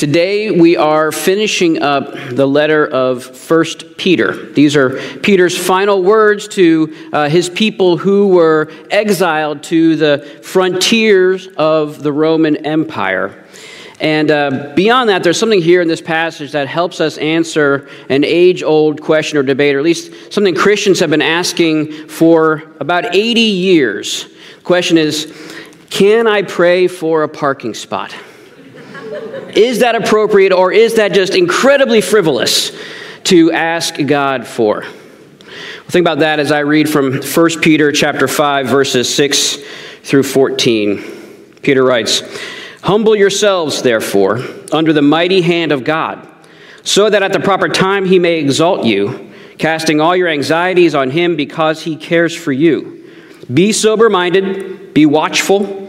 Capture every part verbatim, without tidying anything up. Today we are finishing up the letter of First Peter. These are Peter's final words to uh, his people who were exiled to the frontiers of the Roman Empire. And uh, beyond that, there's something here in this passage that helps us answer an age-old question or debate, or at least something Christians have been asking for about eighty years. The question is, can I pray for a parking spot? Is that appropriate, or is that just incredibly frivolous to ask God for? Well, think about that as I read from First Peter chapter five, verses six through fourteen. Peter writes, "Humble yourselves, therefore, under the mighty hand of God, so that at the proper time he may exalt you, casting all your anxieties on him because he cares for you. Be sober-minded, be watchful.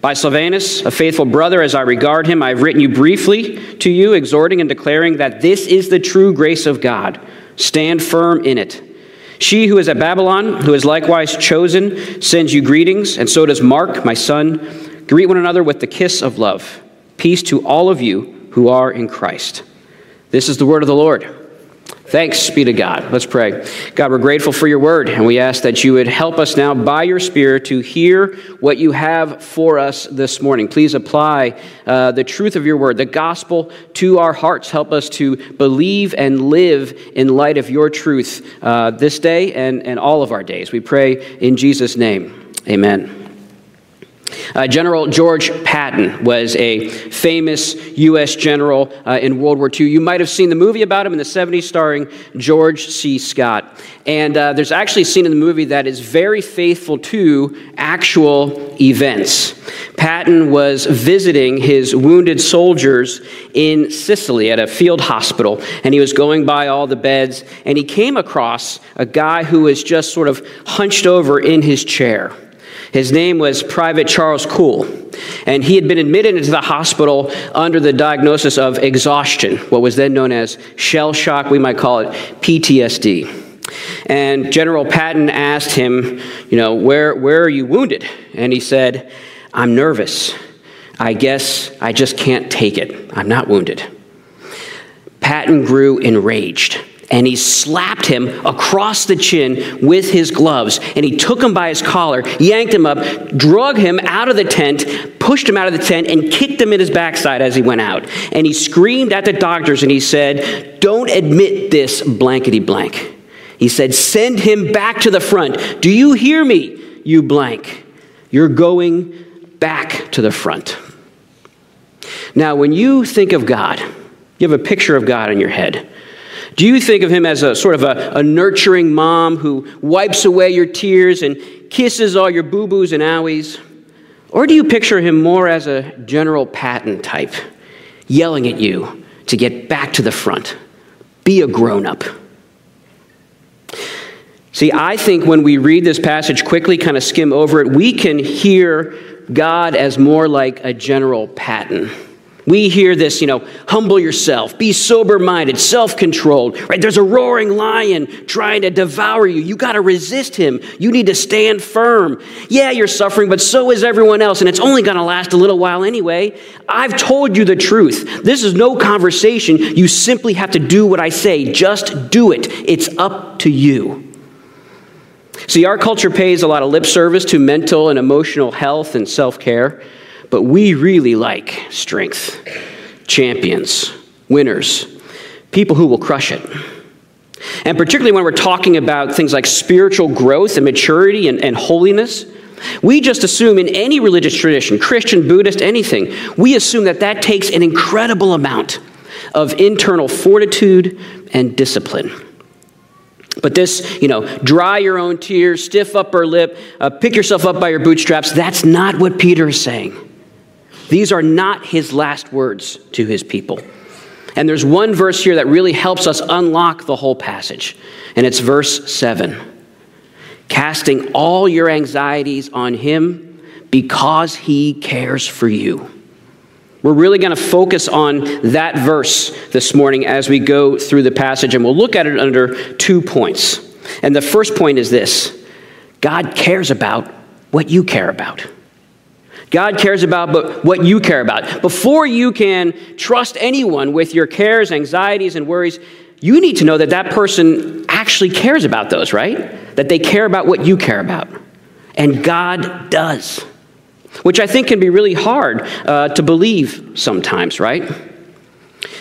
By Silvanus, a faithful brother, as I regard him, I have written you briefly to you, exhorting and declaring that this is the true grace of God. Stand firm in it. She who is at Babylon, who is likewise chosen, sends you greetings, and so does Mark, my son. Greet one another with the kiss of love. Peace to all of you who are in Christ." This is the word of the Lord. Thanks be to God. Let's pray. God, we're grateful for your word, and we ask that you would help us now by your Spirit to hear what you have for us this morning. Please apply uh, the truth of your word, the gospel, to our hearts. Help us to believe and live in light of your truth uh, this day and, and all of our days. We pray in Jesus' name. Amen. Uh, General George Patton was a famous U S general uh, in World War Two. You might have seen the movie about him in the seventies starring George C. Scott. And uh, there's actually a scene in the movie that is very faithful to actual events. Patton was visiting his wounded soldiers in Sicily at a field hospital, and he was going by all the beds, and he came across a guy who was just sort of hunched over in his chair. His name was Private Charles Kuhl, and he had been admitted into the hospital under the diagnosis of exhaustion, what was then known as shell shock, we might call it P T S D. And General Patton asked him, you know, where, where are you wounded? And he said, "I'm nervous. I guess I just can't take it. I'm not wounded." Patton grew enraged. And he slapped him across the chin with his gloves. And he took him by his collar, yanked him up, drug him out of the tent, pushed him out of the tent, and kicked him in his backside as he went out. And he screamed at the doctors and he said, "Don't admit this blankety blank." He said, "Send him back to the front. Do you hear me, you blank? You're going back to the front." Now, when you think of God, you have a picture of God in your head. Do you think of him as a sort of a, a nurturing mom who wipes away your tears and kisses all your boo-boos and owies? Or do you picture him more as a General Patton type, yelling at you to get back to the front? Be a grown-up. See, I think when we read this passage quickly, kind of skim over it, we can hear God as more like a General Patton. We hear this, you know, humble yourself, be sober-minded, self-controlled, right? There's a roaring lion trying to devour you. You got to resist him. You need to stand firm. Yeah, you're suffering, but so is everyone else, and it's only going to last a little while anyway. I've told you the truth. This is no conversation. You simply have to do what I say. Just do it. It's up to you. See, our culture pays a lot of lip service to mental and emotional health and self-care. But we really like strength, champions, winners, people who will crush it. And particularly when we're talking about things like spiritual growth and maturity and, and holiness, we just assume in any religious tradition, Christian, Buddhist, anything, we assume that that takes an incredible amount of internal fortitude and discipline. But this, you know, dry your own tears, stiff upper lip, uh, pick yourself up by your bootstraps, that's not what Peter is saying. These are not his last words to his people. And there's one verse here that really helps us unlock the whole passage, and it's verse seven. Casting all your anxieties on him because he cares for you. We're really going to focus on that verse this morning as we go through the passage, and we'll look at it under two points. And the first point is this: God cares about what you care about. God cares about but what you care about. Before you can trust anyone with your cares, anxieties, and worries, you need to know that that person actually cares about those, right? That they care about what you care about. And God does, which I think can be really hard uh, to believe sometimes, right?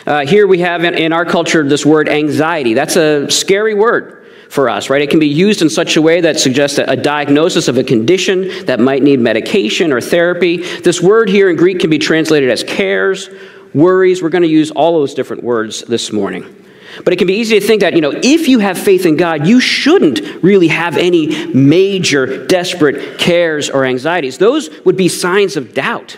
Uh, here we have in, in our culture this word anxiety. That's a scary word for us, right? It can be used in such a way that suggests a diagnosis of a condition that might need medication or therapy. This word here in Greek can be translated as cares, worries. We're going to use all those different words this morning. But it can be easy to think that, you know, if you have faith in God, you shouldn't really have any major, desperate cares or anxieties. Those would be signs of doubt,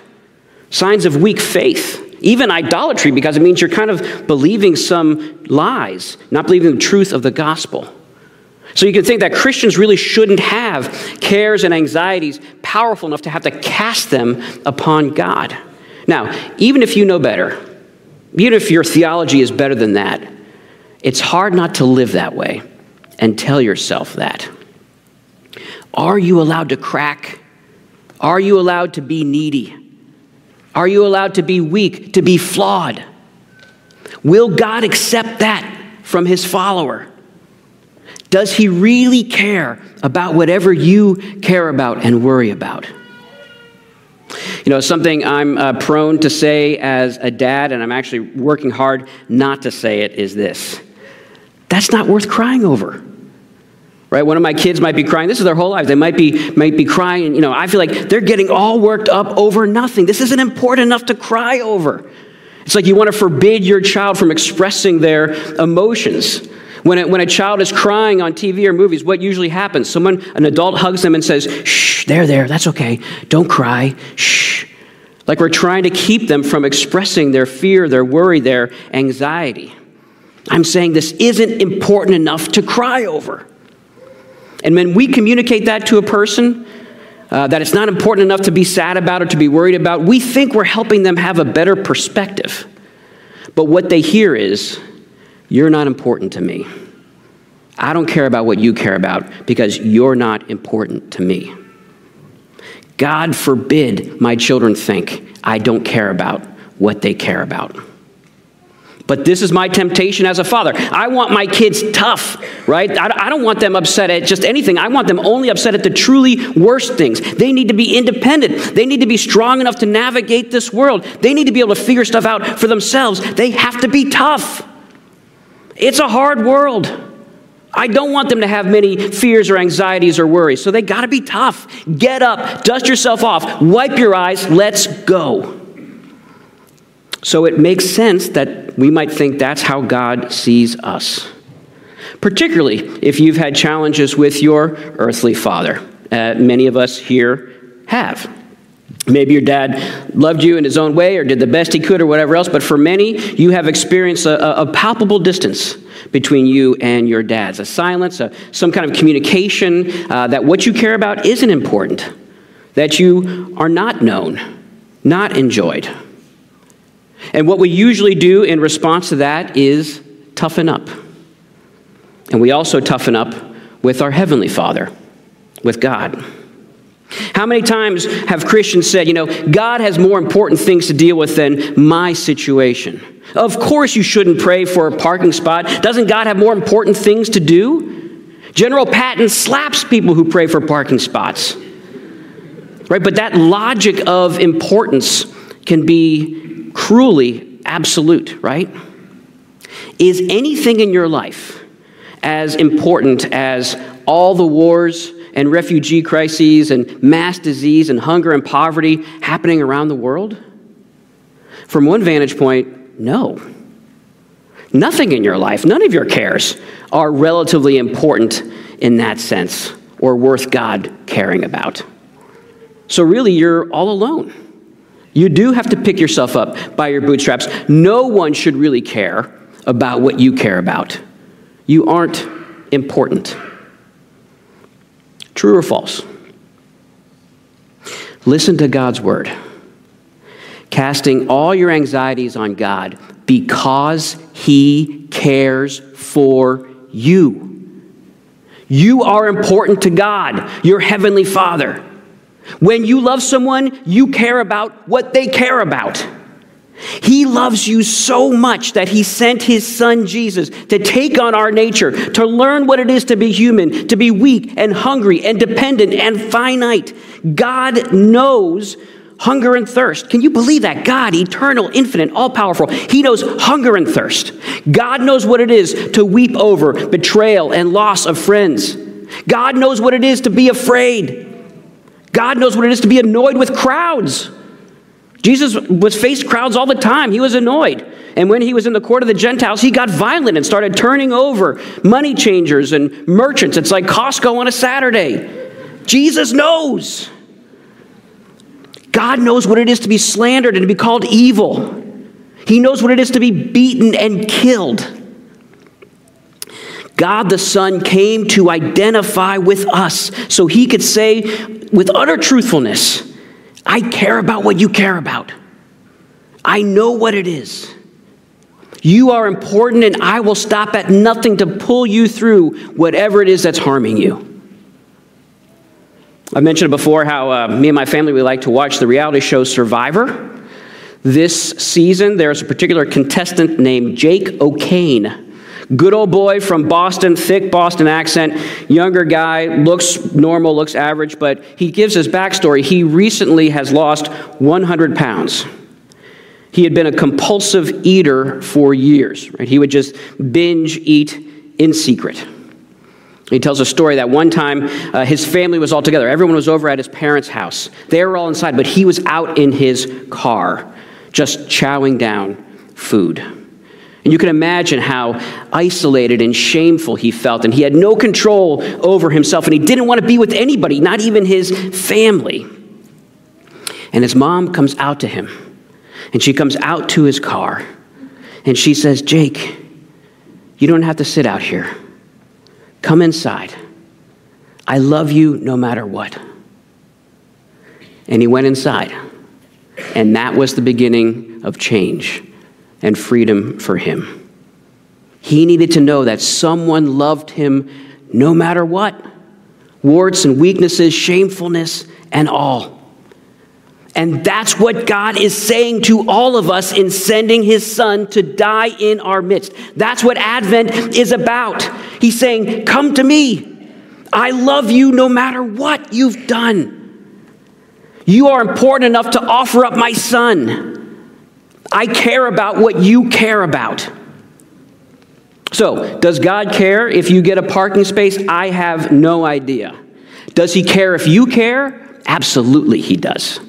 signs of weak faith. Even idolatry, because it means you're kind of believing some lies, not believing the truth of the gospel. So you can think that Christians really shouldn't have cares and anxieties powerful enough to have to cast them upon God. Now, even if you know better, even if your theology is better than that, it's hard not to live that way and tell yourself that. Are you allowed to crack? Are you allowed to be needy? Are you allowed to be weak, to be flawed? Will God accept that from his follower? Does he really care about whatever you care about and worry about? You know, something I'm uh, prone to say as a dad, and I'm actually working hard not to say it, is this: that's not worth crying over, right? One of my kids might be crying. This is their whole life. They might be, might be crying, and, you know, I feel like they're getting all worked up over nothing. This isn't important enough to cry over. It's like you want to forbid your child from expressing their emotions. When a, when a child is crying on T V or movies, what usually happens? Someone, an adult hugs them and says, shh, there, there, that's okay. Don't cry, shh. Like we're trying to keep them from expressing their fear, their worry, their anxiety. I'm saying this isn't important enough to cry over. And when we communicate that to a person, uh, that it's not important enough to be sad about or to be worried about, we think we're helping them have a better perspective. But what they hear is, you're not important to me. I don't care about what you care about because you're not important to me. God forbid my children think I don't care about what they care about. But this is my temptation as a father. I want my kids tough, right? I don't want them upset at just anything. I want them only upset at the truly worst things. They need to be independent. They need to be strong enough to navigate this world. They need to be able to figure stuff out for themselves. They have to be tough. It's a hard world. I don't want them to have many fears or anxieties or worries, so they got to be tough. Get up, dust yourself off, wipe your eyes, let's go. So it makes sense that we might think that's how God sees us, particularly if you've had challenges with your earthly father. Uh, many of us here have. Maybe your dad loved you in his own way or did the best he could or whatever else, but for many, you have experienced a, a palpable distance between you and your dads, a silence, a, some kind of communication uh, that what you care about isn't important, that you are not known, not enjoyed. And what we usually do in response to that is toughen up. And we also toughen up with our Heavenly Father, with God. How many times have Christians said, you know, God has more important things to deal with than my situation? Of course you shouldn't pray for a parking spot. Doesn't God have more important things to do? General Patton slaps people who pray for parking spots. Right? But that logic of importance can be cruelly absolute, right? Is anything in your life as important as all the wars and refugee crises and mass disease and hunger and poverty happening around the world? From one vantage point, no. Nothing in your life, none of your cares are relatively important in that sense or worth God caring about. So really, you're all alone You do have to pick yourself up by your bootstraps. No one should really care about what you care about. You aren't important. True or false? Listen to God's word. Casting all your anxieties on God because he cares for you. You are important to God, your heavenly Father. When you love someone, you care about what they care about. He loves you so much that he sent his son Jesus to take on our nature, to learn what it is to be human, to be weak and hungry and dependent and finite. God knows hunger and thirst. Can you believe that? God, eternal, infinite, all-powerful. He knows hunger and thirst. God knows what it is to weep over betrayal and loss of friends. God knows what it is to be afraid. God knows what it is to be annoyed with crowds. Jesus was faced crowds all the time. He was annoyed. And when he was in the court of the Gentiles, he got violent and started turning over money changers and merchants. It's like Costco on a Saturday. Jesus knows. God knows what it is to be slandered and to be called evil. He knows what it is to be beaten and killed. God the Son came to identify with us so he could say with utter truthfulness, I care about what you care about. I know what it is. You are important, and I will stop at nothing to pull you through whatever it is that's harming you. I mentioned before how uh, me and my family, we like to watch the reality show Survivor. This season, there's a particular contestant named Jake O'Kane. Good old boy from Boston, thick Boston accent, younger guy, looks normal, looks average, but he gives his backstory. He recently has lost one hundred pounds. He had been a compulsive eater for years. Right? He would just binge eat in secret. He tells a story that one time uh, his family was all together. Everyone was over at his parents' house. They were all inside, but he was out in his car just chowing down food. And you can imagine how isolated and shameful he felt, and he had no control over himself, and he didn't want to be with anybody, not even his family. And his mom comes out to him, and she comes out to his car, and she says, Jake, you don't have to sit out here. Come inside. I love you no matter what. And he went inside, and that was the beginning of change and freedom for him. He needed to know that someone loved him no matter what, warts and weaknesses, shamefulness, and all. And that's what God is saying to all of us in sending his son to die in our midst. That's what Advent is about. He's saying, come to me. I love you no matter what you've done. You are important enough to offer up my son. I care about what you care about. So, does God care if you get a parking space? I have no idea. Does he care if you care? Absolutely he does.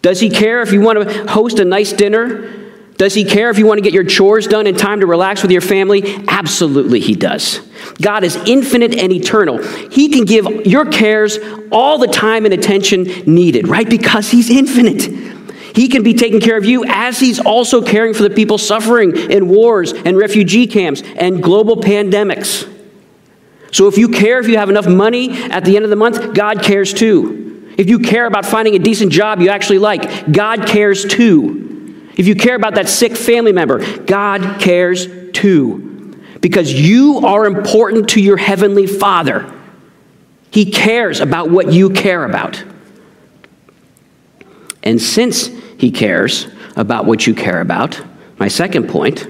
Does he care if you want to host a nice dinner? Does he care if you want to get your chores done in time to relax with your family? Absolutely he does. God is infinite and eternal. He can give your cares all the time and attention needed, right? Because he's infinite. He can be taking care of you as he's also caring for the people suffering in wars and refugee camps and global pandemics. So if you care, if you have enough money at the end of the month, God cares too. If you care about finding a decent job you actually like, God cares too. If you care about that sick family member, God cares too. Because you are important to your heavenly Father. He cares about what you care about. And since he cares about what you care about, my second point,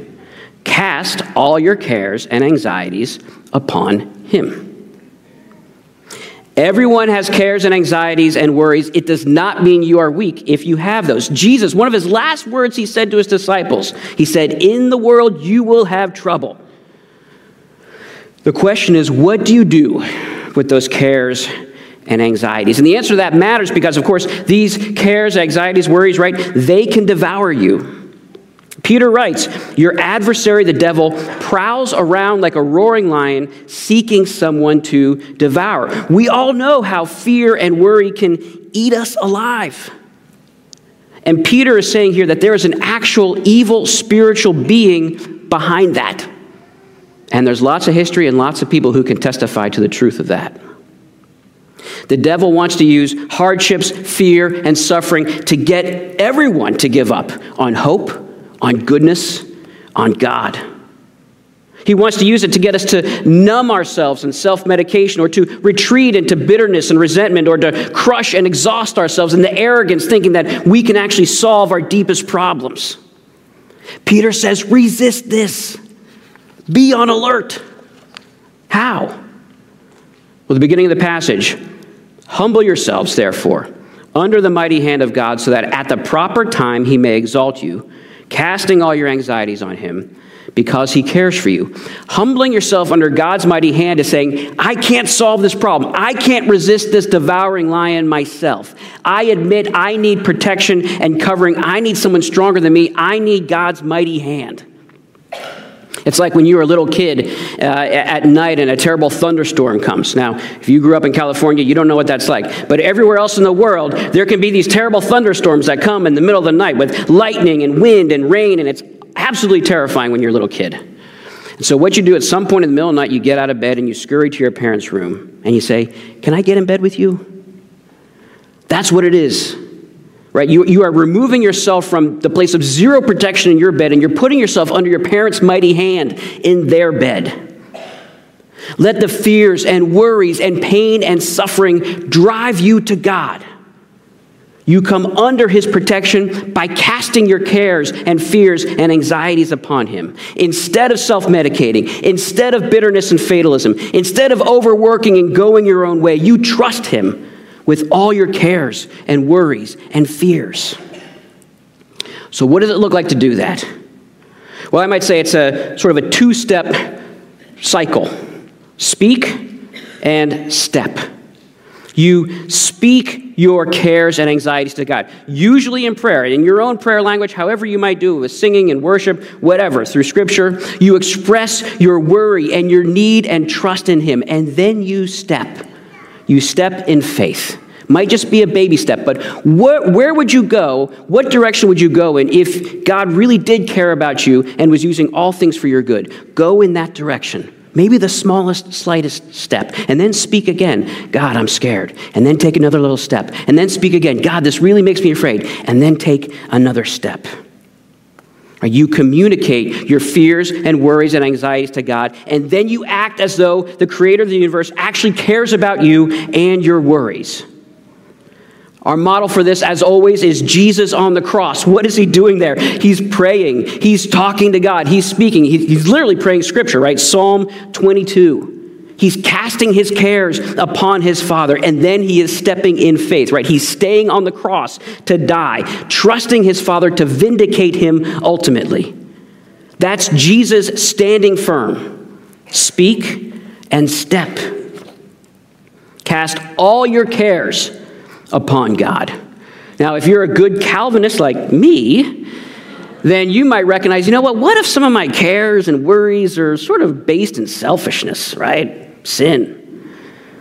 cast all your cares and anxieties upon him. Everyone has cares and anxieties and worries. It does not mean you are weak if you have those. Jesus, one of his last words he said to his disciples, he said, in the world you will have trouble. The question is, what do you do with those cares and anxieties? And the answer to that matters because, of course, these cares, anxieties, worries, right, they can devour you. Peter writes, your adversary, the devil, prowls around like a roaring lion seeking someone to devour. We all know how fear and worry can eat us alive. And Peter is saying here that there is an actual evil spiritual being behind that. And there's lots of history and lots of people who can testify to the truth of that. The devil wants to use hardships, fear, and suffering to get everyone to give up on hope, on goodness, on God. He wants to use it to get us to numb ourselves in self-medication, or to retreat into bitterness and resentment, or to crush and exhaust ourselves in the arrogance, thinking that we can actually solve our deepest problems. Peter says, resist this. Be on alert. How? Well, the beginning of the passage, humble yourselves, therefore, under the mighty hand of God, so that at the proper time he may exalt you, casting all your anxieties on him, because he cares for you. Humbling yourself under God's mighty hand is saying, I can't solve this problem. I can't resist this devouring lion myself. I admit I need protection and covering. I need someone stronger than me. I need God's mighty hand. It's like when you were a little kid uh, at night and a terrible thunderstorm comes. Now, if you grew up in California, you don't know what that's like. But everywhere else in the world, there can be these terrible thunderstorms that come in the middle of the night with lightning and wind and rain, and it's absolutely terrifying when you're a little kid. And so what you do at some point in the middle of the night, you get out of bed and you scurry to your parents' room and you say, can I get in bed with you? That's what it is. Right? You, you are removing yourself from the place of zero protection in your bed, and you're putting yourself under your parents' mighty hand in their bed. Let the fears and worries and pain and suffering drive you to God. You come under his protection by casting your cares and fears and anxieties upon him. Instead of self-medicating, instead of bitterness and fatalism, instead of overworking and going your own way, you trust him with all your cares and worries and fears. So what does it look like to do that? Well, I might say it's a sort of a two-step cycle. Speak and step. You speak your cares and anxieties to God, usually in prayer, in your own prayer language, however you might do it, with singing and worship, whatever, through Scripture. You express your worry and your need and trust in him, and then you step. You step in faith. Might just be a baby step, but wh- where would you go, what direction would you go in if God really did care about you and was using all things for your good? Go in that direction. Maybe the smallest, slightest step. And then speak again. God, I'm scared. And then take another little step. And then speak again. God, this really makes me afraid. And then take another step. You communicate your fears and worries and anxieties to God. And then you act as though the creator of the universe actually cares about you and your worries. Our model for this, as always, is Jesus on the cross. What is he doing there? He's praying. He's talking to God. He's speaking. He's literally praying Scripture, right? Psalm twenty-two. He's casting his cares upon his Father, and then he is stepping in faith, right? He's staying on the cross to die, trusting his Father to vindicate him ultimately. That's Jesus standing firm. Speak and step. Cast all your cares upon God. Now, if you're a good Calvinist like me, then you might recognize, you know what, what if some of my cares and worries are sort of based in selfishness, right? Sin.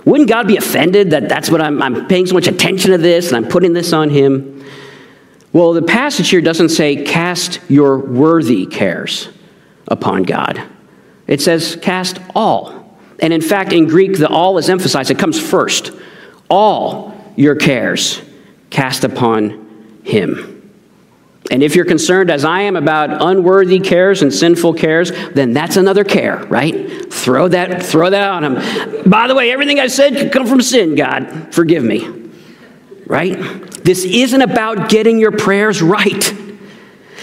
Wouldn't God be offended that that's what I'm, I'm paying so much attention to this and I'm putting this on him? Well, the passage here doesn't say cast your worthy cares upon God. It says cast all. And in fact, in Greek, the all is emphasized. It comes first. All your cares cast upon him. And if you're concerned, as I am, about unworthy cares and sinful cares, then that's another care, right? Throw that, throw that on him. By the way, everything I said could come from sin, God. Forgive me, right? This isn't about getting your prayers right.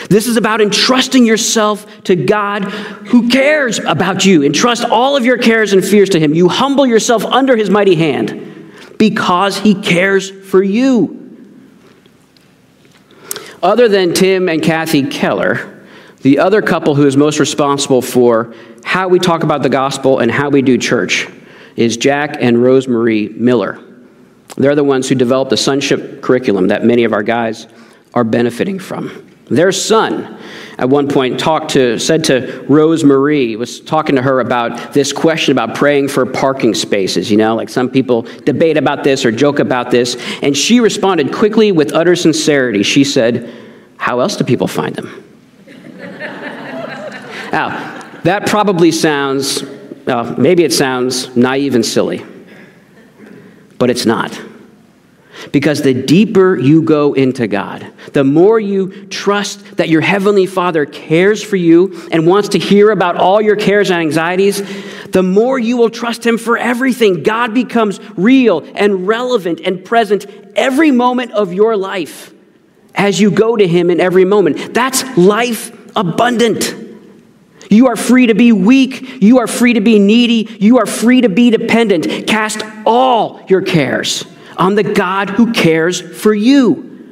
This is about entrusting yourself to God who cares about you. Entrust all of your cares and fears to him. You humble yourself under his mighty hand, because he cares for you. Other than Tim and Kathy Keller, the other couple who is most responsible for how we talk about the gospel and how we do church is Jack and Rosemarie Miller. They're the ones who developed the sonship curriculum that many of our guys are benefiting from. Their son, at one point, talked to said to Rosemarie, was talking to her about this question about praying for parking spaces. You know, like some people debate about this or joke about this. And she responded quickly with utter sincerity. She said, "How else do people find them?" Now, that probably sounds, uh, maybe it sounds naive and silly, but it's not. Because the deeper you go into God, the more you trust that your Heavenly Father cares for you and wants to hear about all your cares and anxieties, the more you will trust Him for everything. God becomes real and relevant and present every moment of your life as you go to Him in every moment. That's life abundant. You are free to be weak. You are free to be needy. You are free to be dependent. Cast all your cares on the God who cares for you.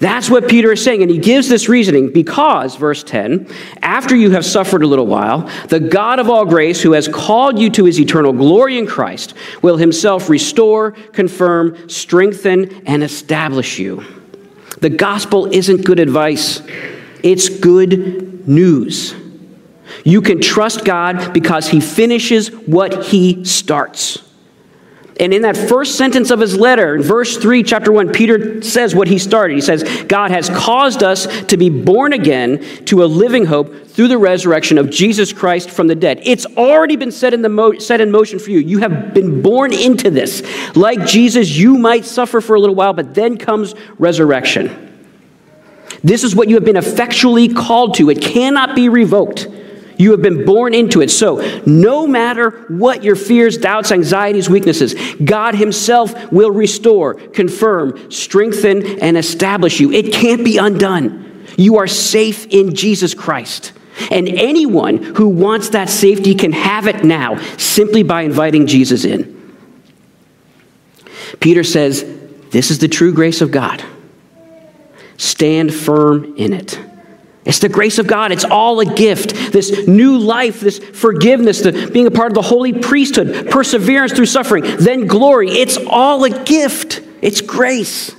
That's what Peter is saying, and he gives this reasoning because, verse ten, after you have suffered a little while, the God of all grace, who has called you to His eternal glory in Christ, will Himself restore, confirm, strengthen, and establish you. The gospel isn't good advice. It's good news. You can trust God because He finishes what He starts. And in that first sentence of his letter, in verse three, chapter one, Peter says what he started. He says, God has caused us to be born again to a living hope through the resurrection of Jesus Christ from the dead. It's already been set in, the mo- set in motion for you. You have been born into this. Like Jesus, you might suffer for a little while, but then comes resurrection. This is what you have been effectually called to. It cannot be revoked. You have been born into it. So no matter what your fears, doubts, anxieties, weaknesses, God Himself will restore, confirm, strengthen, and establish you. It can't be undone. You are safe in Jesus Christ. And anyone who wants that safety can have it now simply by inviting Jesus in. Peter says, this is the true grace of God. Stand firm in it. It's the grace of God. It's all a gift. This new life, this forgiveness, the being a part of the holy priesthood, perseverance through suffering, then glory. It's all a gift. It's grace.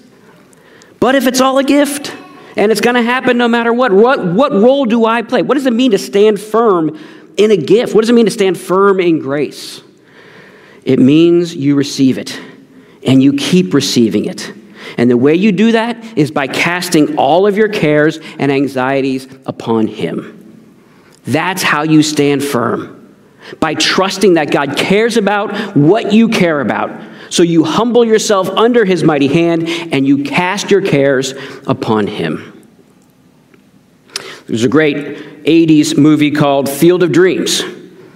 But if it's all a gift, and it's going to happen no matter what, what, what role do I play? What does it mean to stand firm in a gift? What does it mean to stand firm in grace? It means you receive it, and you keep receiving it. And the way you do that is by casting all of your cares and anxieties upon Him. That's how you stand firm. By trusting that God cares about what you care about. So you humble yourself under His mighty hand and you cast your cares upon Him. There's a great eighties movie called Field of Dreams,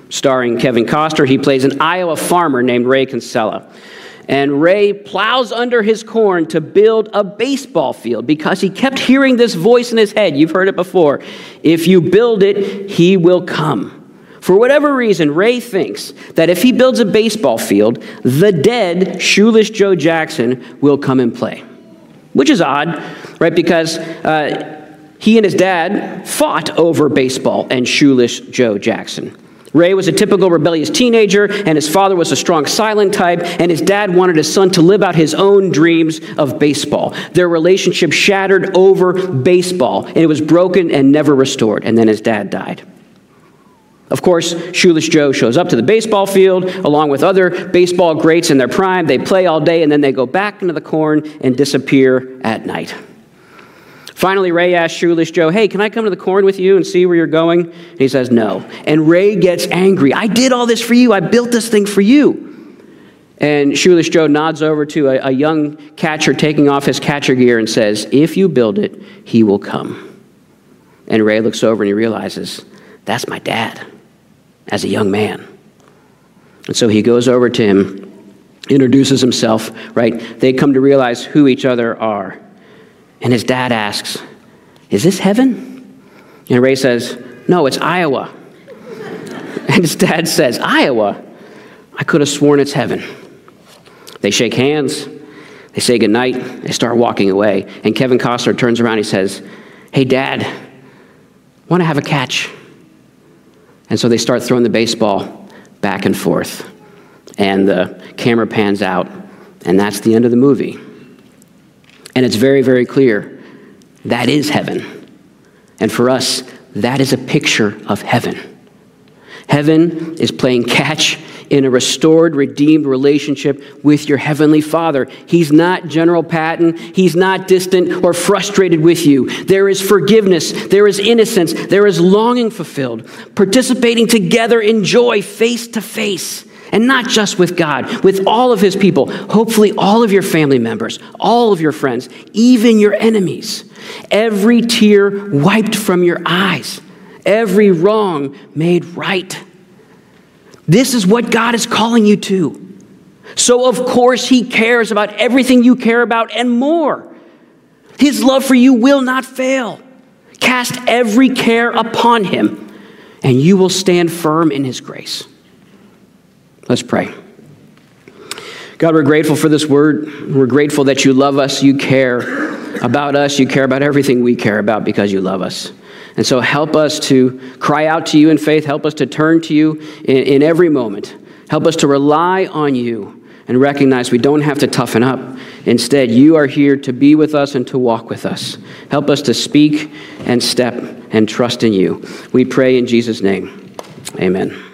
starring Kevin Costner. He plays an Iowa farmer named Ray Kinsella. And Ray plows under his corn to build a baseball field because he kept hearing this voice in his head. You've heard it before. If you build it, he will come. For whatever reason, Ray thinks that if he builds a baseball field, the dead, shoeless Joe Jackson will come and play. Which is odd, right? Because uh, he and his dad fought over baseball and shoeless Joe Jackson. Ray was a typical rebellious teenager, and his father was a strong, silent type, and his dad wanted his son to live out his own dreams of baseball. Their relationship shattered over baseball, and it was broken and never restored, and then his dad died. Of course, Shoeless Joe shows up to the baseball field, along with other baseball greats in their prime. They play all day, and then they go back into the corn and disappear at night. Finally, Ray asks Shoeless Joe, hey, can I come to the corn with you and see where you're going? And he says, no. And Ray gets angry. I did all this for you. I built this thing for you. And Shoeless Joe nods over to a, a young catcher taking off his catcher gear and says, if you build it, he will come. And Ray looks over and he realizes, that's my dad as a young man. And so he goes over to him, introduces himself, right? They come to realize who each other are. And his dad asks, is this heaven? And Ray says, no, it's Iowa. And his dad says, Iowa? I could have sworn it's heaven. They shake hands. They say goodnight. They start walking away. And Kevin Costner turns around and he says, hey, Dad, want to have a catch? And so they start throwing the baseball back and forth. And the camera pans out. And that's the end of the movie. And it's very, very clear That is heaven. And for us, that is a picture of heaven. Heaven is playing catch in a restored, redeemed relationship with your heavenly Father. He's not General Patton. He's not distant or frustrated with you. There is forgiveness. There is innocence. There is longing fulfilled. Participating together in joy face to face. And not just with God, with all of his people, hopefully all of your family members, all of your friends, even your enemies. Every tear wiped from your eyes. Every wrong made right. This is what God is calling you to. So of course he cares about everything you care about and more. His love for you will not fail. Cast every care upon him, and you will stand firm in his grace. Let's pray. God, we're grateful for this word. We're grateful that you love us, you care about us, you care about everything we care about because you love us. And so help us to cry out to you in faith. Help us to turn to you in, in every moment. Help us to rely on you and recognize we don't have to toughen up. Instead, you are here to be with us and to walk with us. Help us to speak and step and trust in you. We pray in Jesus' name. Amen.